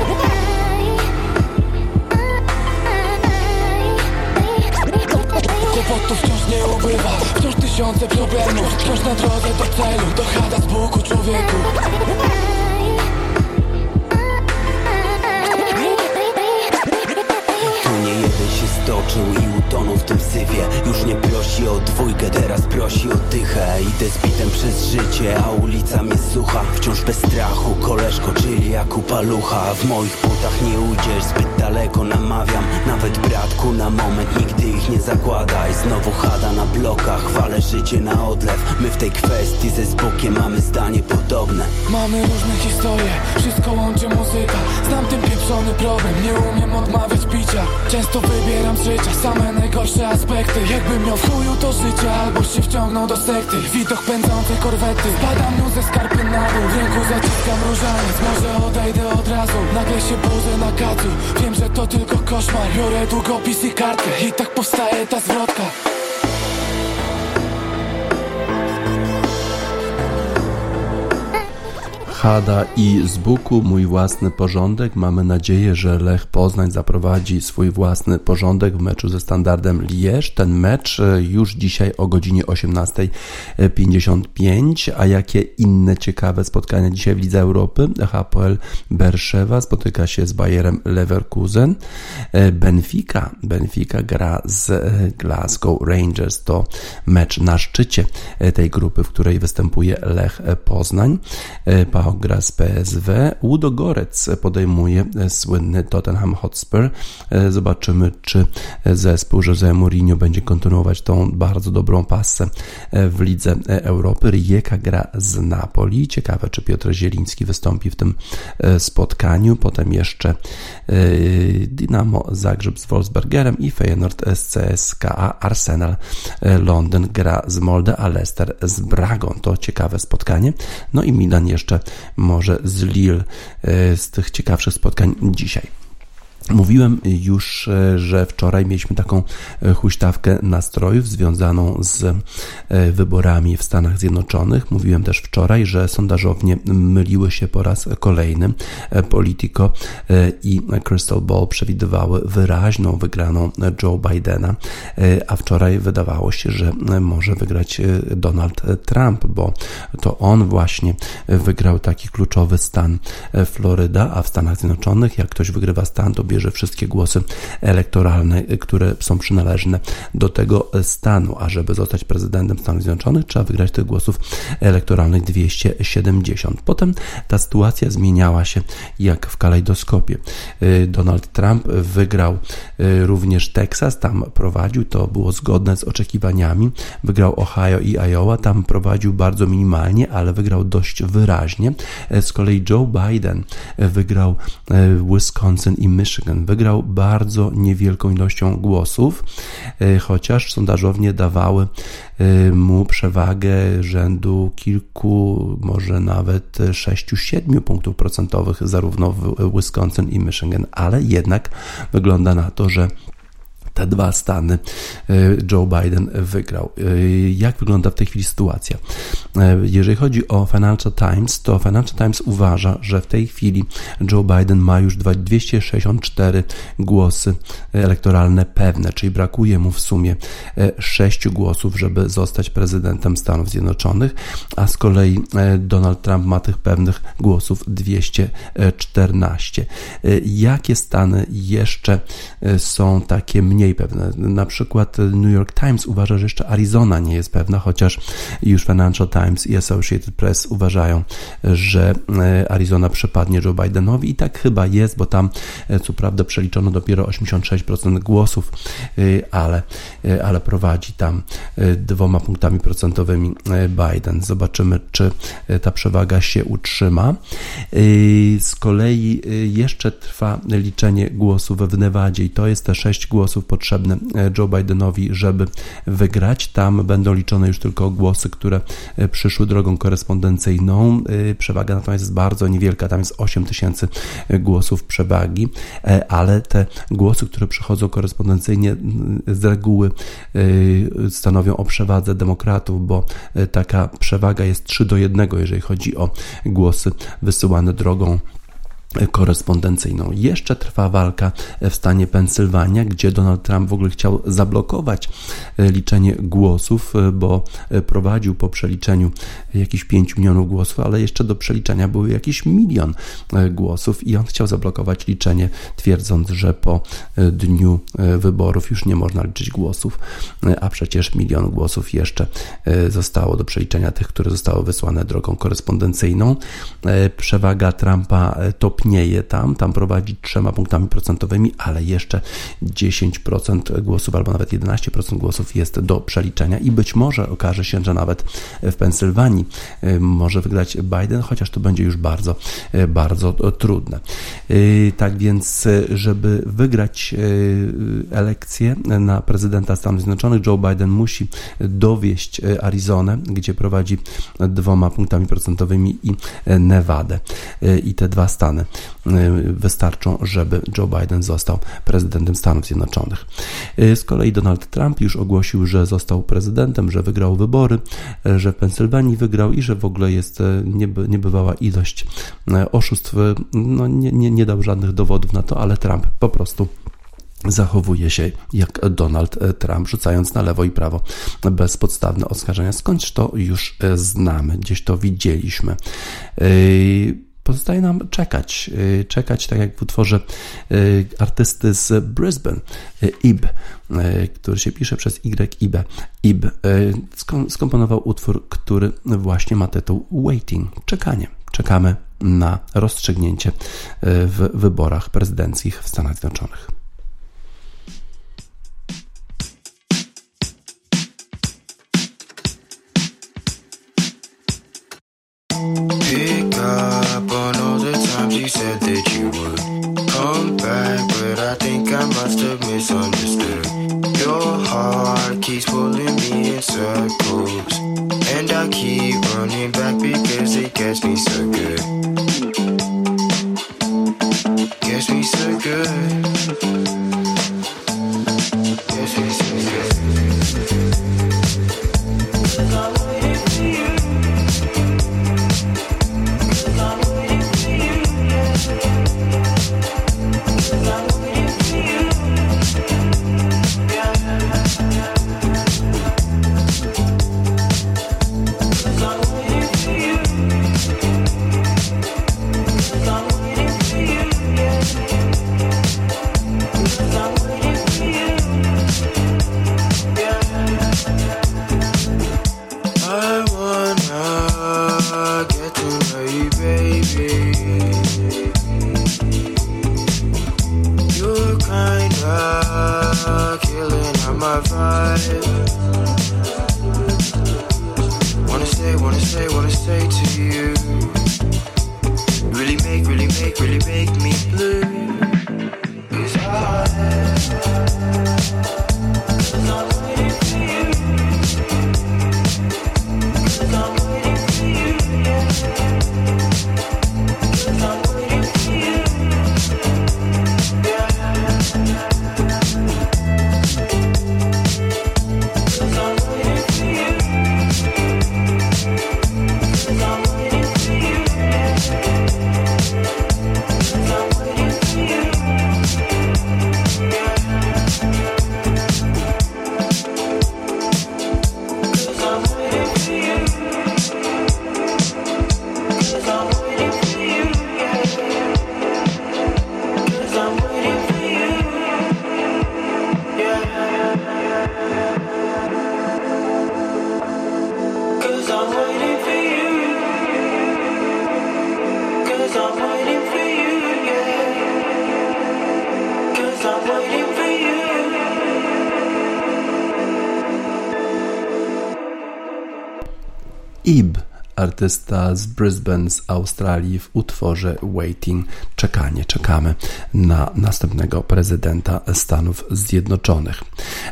Kłopotów wciąż nie ubywa, wciąż tysiące problemów, wciąż na drodze do celu, do chada z Bogu człowieku. Się stoczył i utonął w tym syfie. Już nie prosi o dwójkę, teraz prosi o dychę. Idę z bitem przez życie, a ulica mnie sucha. Wciąż bez strachu, koleżko, czyli jak u palucha. W moich butach nie ujdziesz, zbyt daleko namawiam. Nawet bratku na moment, nigdy ich nie zakładaj. Znowu chada na blokach, chwalę życie na odlew. My w tej kwestii ze Zbokiem mamy zdanie podobne. Mamy różne historie, wszystko łączy muzyka. Znam ten pieprzony problem, nie umiem odmawiać picia. Często wybieram z życia same najgorsze aspekty. Jakbym miał w chuju to życie, albo się wciągnął do sekty. Widok pędzącej korwety, spadam mu ze skarpy na dół. W ręku zaciskam różaniec, może odejdę od razu. Nagle się budzę na kadru, wiem, że to tylko koszmar. Biorę długopis i kartkę i tak powstaje ta zwrotka. Chada i z Boku, mój własny porządek. Mamy nadzieję, że Lech Poznań zaprowadzi swój własny porządek w meczu ze Standardem Liège. Ten mecz już dzisiaj o godzinie osiemnasta pięćdziesiąt pięć. A jakie inne ciekawe spotkania dzisiaj w Lidze Europy? Hapoel Berszewa spotyka się z Bayerem Leverkusen. Benfica. Benfica gra z Glasgow Rangers. To mecz na szczycie tej grupy, w której występuje Lech Poznań. Gra z P S W. Ludogorec podejmuje słynny Tottenham Hotspur. Zobaczymy, czy zespół José Mourinho będzie kontynuować tą bardzo dobrą passę w Lidze Europy. Rijeka gra z Napoli. Ciekawe, czy Piotr Zieliński wystąpi w tym spotkaniu. Potem jeszcze Dynamo Zagrzeb z Wolfsbergerem i Feyenoord z C S K A. Arsenal London gra z Molde, a Leicester z Bragą. To ciekawe spotkanie. No i Milan jeszcze może z Lille, z tych ciekawszych spotkań dzisiaj. Mówiłem już, że wczoraj mieliśmy taką huśtawkę nastrojów związaną z wyborami w Stanach Zjednoczonych. Mówiłem też wczoraj, że sondażownie myliły się po raz kolejny. Politico i Crystal Ball przewidywały wyraźną wygraną Joe Bidena, a wczoraj wydawało się, że może wygrać Donald Trump, bo to on właśnie wygrał taki kluczowy stan Floryda, a w Stanach Zjednoczonych jak ktoś wygrywa stan, to bierze nadzieję, że wszystkie głosy elektoralne, które są przynależne do tego stanu, a żeby zostać prezydentem Stanów Zjednoczonych, trzeba wygrać tych głosów elektoralnych dwieście siedemdziesiąt. Potem ta sytuacja zmieniała się jak w kalejdoskopie. Donald Trump wygrał również Teksas, tam prowadził, to było zgodne z oczekiwaniami, wygrał Ohio i Iowa, tam prowadził bardzo minimalnie, ale wygrał dość wyraźnie. Z kolei Joe Biden wygrał Wisconsin i Michigan, wygrał bardzo niewielką ilością głosów, chociaż sondażownie dawały mu przewagę rzędu kilku, może nawet sześciu siedmiu punktów procentowych zarówno w Wisconsin i Michigan, ale jednak wygląda na to, że te dwa stany Joe Biden wygrał. Jak wygląda w tej chwili sytuacja? Jeżeli chodzi o Financial Times, to Financial Times uważa, że w tej chwili Joe Biden ma już dwieście sześćdziesiąt cztery głosy elektoralne pewne, czyli brakuje mu w sumie sześciu głosów, żeby zostać prezydentem Stanów Zjednoczonych, a z kolei Donald Trump ma tych pewnych głosów dwieście czternaście. Jakie stany jeszcze są takie mniej pewne. Na przykład New York Times uważa, że jeszcze Arizona nie jest pewna, chociaż już Financial Times i Associated Press uważają, że Arizona przypadnie Joe Bidenowi i tak chyba jest, bo tam co prawda przeliczono dopiero osiemdziesiąt sześć procent głosów, ale, ale prowadzi tam dwoma punktami procentowymi Biden. Zobaczymy, czy ta przewaga się utrzyma. Z kolei jeszcze trwa liczenie głosów w Nevadzie i to jest te sześć głosów potrzebne Joe Bidenowi, żeby wygrać. Tam będą liczone już tylko głosy, które przyszły drogą korespondencyjną. Przewaga natomiast jest bardzo niewielka, tam jest osiem tysięcy głosów przewagi, ale te głosy, które przychodzą korespondencyjnie, z reguły stanowią o przewadze demokratów, bo taka przewaga jest trzy do jednego, jeżeli chodzi o głosy wysyłane drogą korespondencyjną. Jeszcze trwa walka w stanie Pensylwania, gdzie Donald Trump w ogóle chciał zablokować liczenie głosów, bo prowadził po przeliczeniu jakieś pięć milionów głosów, ale jeszcze do przeliczenia były jakiś milion głosów i on chciał zablokować liczenie, twierdząc, że po dniu wyborów już nie można liczyć głosów, a przecież milion głosów jeszcze zostało do przeliczenia tych, które zostały wysłane drogą korespondencyjną. Przewaga Trumpa to topnieje tam, tam prowadzi trzema punktami procentowymi, ale jeszcze dziesięć procent głosów albo nawet jedenaście procent głosów jest do przeliczenia i być może okaże się, że nawet w Pensylwanii może wygrać Biden, chociaż to będzie już bardzo, bardzo trudne. Tak więc, żeby wygrać elekcję na prezydenta Stanów Zjednoczonych, Joe Biden musi dowieść Arizonę, gdzie prowadzi dwoma punktami procentowymi i Nevadę. I te dwa stany wystarczą, żeby Joe Biden został prezydentem Stanów Zjednoczonych. Z kolei Donald Trump już ogłosił, że został prezydentem, że wygrał wybory, że w Pensylwanii wygrał i że w ogóle jest nieby, niebywała ilość oszustw. No, nie, nie, nie dał żadnych dowodów na to, ale Trump po prostu zachowuje się jak Donald Trump, rzucając na lewo i prawo bezpodstawne oskarżenia. Skądś to już znamy, gdzieś to widzieliśmy. Pozostaje nam czekać, czekać tak jak w utworze artysty z Brisbane, Ib, który się pisze przez Y, Ib, skomponował utwór, który właśnie ma tytuł Waiting, czekanie. Czekamy na rozstrzygnięcie w wyborach prezydenckich w Stanach Zjednoczonych. You said that you would come back, but I think I must have misunderstood. Your heart keeps pulling me in circles, and I keep running back because it gets me so good. Gets me so good. Gets me so good. Cause I'm waiting for you. Cause I'm waiting for you. Cause I'm waiting for you. they make me blue. Cause I, cause I'm waiting for you. Cause I'm waiting for you, yeah. Cause I'm waiting for you, yeah. Cause I'm waiting for you. Cause I'm waiting for you, yeah. Cause I'm waiting for you, yeah. Cause I'm waiting for you. Cause I'm waiting for you, yeah. Cause I'm waiting for you, yeah. Cause I'm waiting for you. Cause I'm waiting for you, yeah. Cause I'm waiting for you. Ib, artysta z Brisbane z Australii w utworze Waiting, czekanie, czekamy na następnego prezydenta Stanów Zjednoczonych.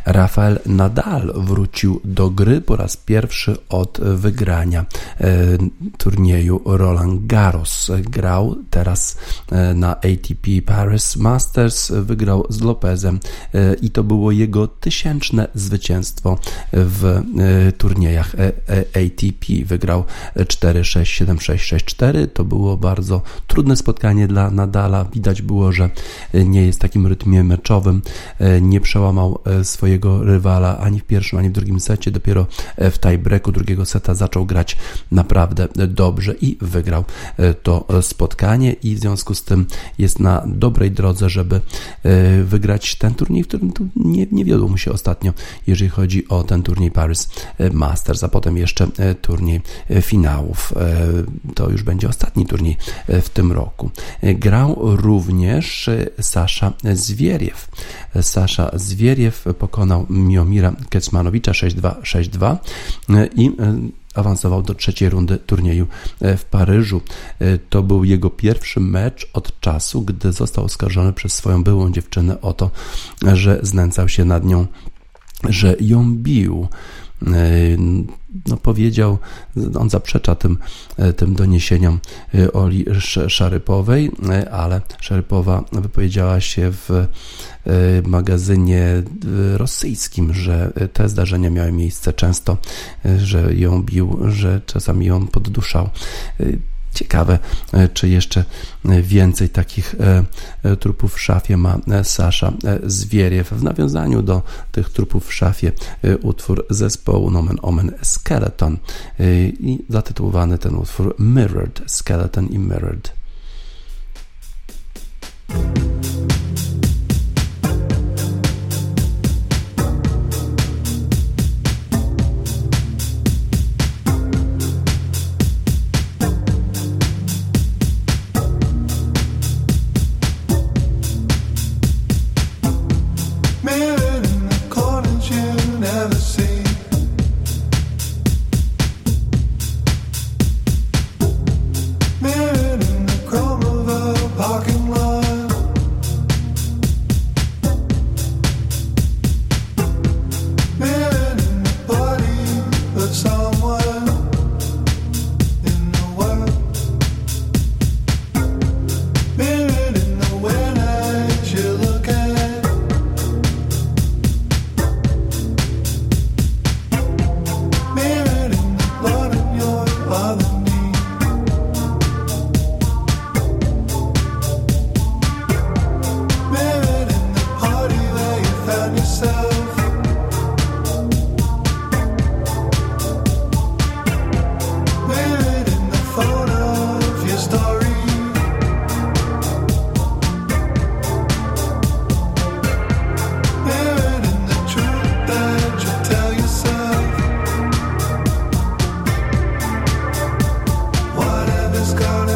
Rafael Nadal wrócił do gry po raz pierwszy od wygrania e, turnieju Roland Garros. Grał teraz e, na A T P Paris Masters, wygrał z Lopezem e, i to było jego tysięczne zwycięstwo w e, turniejach e, e, A T P. Wygrał cztery sześć siedem sześć sześć cztery. To było bardzo trudne spotkanie dla Nadala. Widać było, że nie jest w takim rytmie meczowym. Nie przełamał swojego rywala ani w pierwszym, ani w drugim secie. Dopiero w tiebreaku drugiego seta zaczął grać naprawdę dobrze i wygrał to spotkanie i w związku z tym jest na dobrej drodze, żeby wygrać ten turniej, w którym tu nie, nie wiodło mu się ostatnio, jeżeli chodzi o ten turniej Paris Masters, a potem jeszcze turniej finalny. To już będzie ostatni turniej w tym roku. Grał również Sasza Zwieriew. Sasza Zwieriew pokonał Miomira Kecmanowicza sześć dwa sześć dwa i awansował do trzeciej rundy turnieju w Paryżu. To był jego pierwszy mecz od czasu, gdy został oskarżony przez swoją byłą dziewczynę o to, że znęcał się nad nią, że ją bił. No, powiedział, on zaprzecza tym, tym doniesieniom Oli Szarypowej, ale Szarypowa wypowiedziała się w magazynie rosyjskim, że te zdarzenia miały miejsce często, że ją bił, że czasami ją podduszał. Ciekawe, czy jeszcze więcej takich trupów w szafie ma Sasza Zwieriew. W nawiązaniu do tych trupów w szafie utwór zespołu Nomen Omen Skeleton i zatytułowany ten utwór Mirrored, Skeleton i Mirrored. It's gonna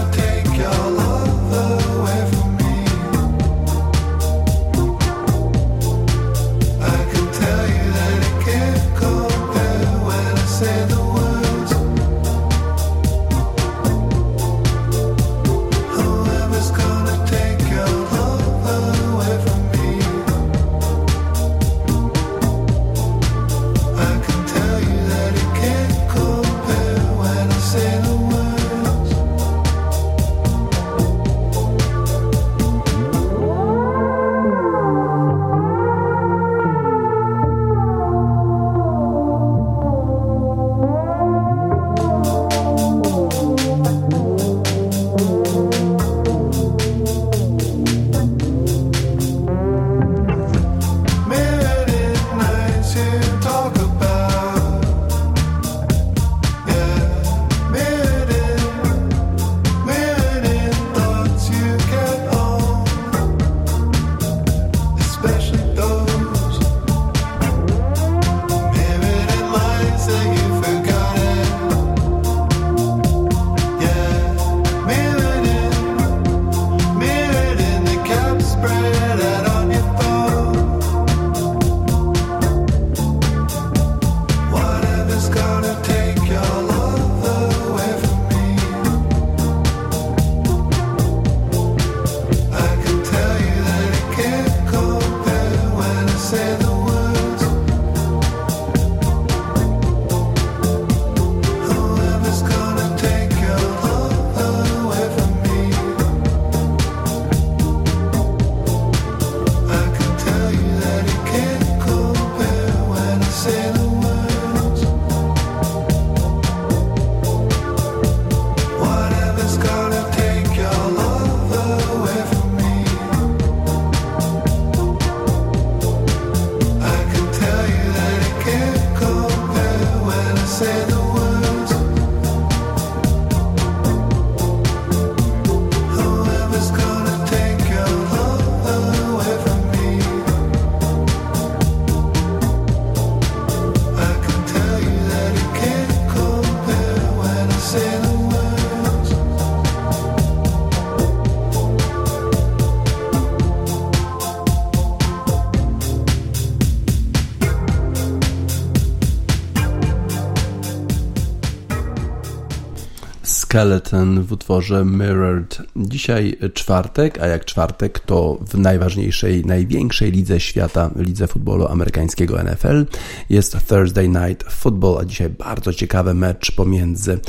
Skeleton w utworze Mirrored. Dzisiaj czwartek, a jak czwartek to w najważniejszej, największej lidze świata, lidze futbolu amerykańskiego N F L jest Thursday Night Football, a dzisiaj bardzo ciekawy mecz pomiędzy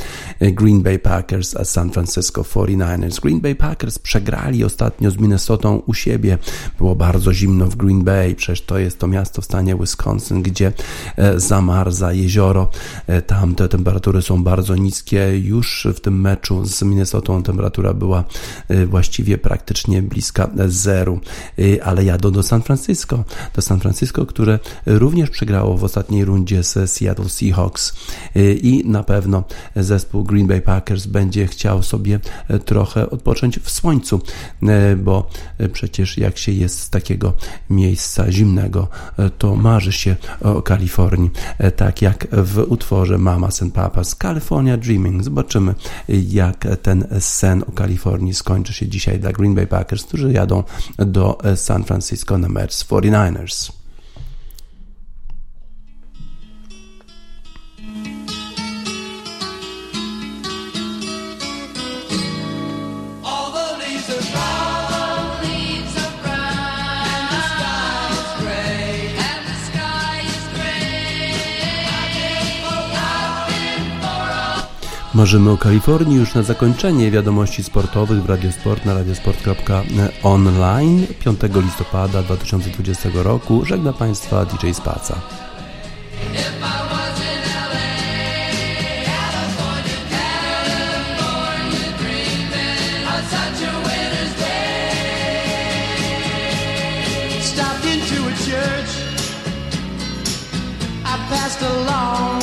Green Bay Packers a San Francisco forty-niners. Green Bay Packers przegrali ostatnio z Minnesotą u siebie, było bardzo zimno w Green Bay, przecież to jest to miasto w stanie Wisconsin, gdzie zamarza jezioro, tam te temperatury są bardzo niskie. Już w tym meczu z Minnesotą temperatura była właściwie praktycznie bliska zeru, ale jadą do San Francisco, do San Francisco, które również przegrało w ostatniej rundzie z Seattle Seahawks i na pewno zespół Green Bay Packers będzie chciał sobie trochę odpocząć w słońcu, bo przecież jak się jest z takiego miejsca zimnego, to marzy się o Kalifornii, tak jak w utworze Mamas and Papas California Dreaming. Zobaczymy, jak ten sen o Kalifornii skończy się dzisiaj dla Green Bay Packers, którzy jadą do San Francisco na mecz z forty-niners. Marzymy o Kalifornii już na zakończenie wiadomości sportowych w Radio Sport na radiosport kropka online piątego listopada dwa tysiące dwudziestego roku. Żegna Państwa D J Spaca. Stopped into a church I passed along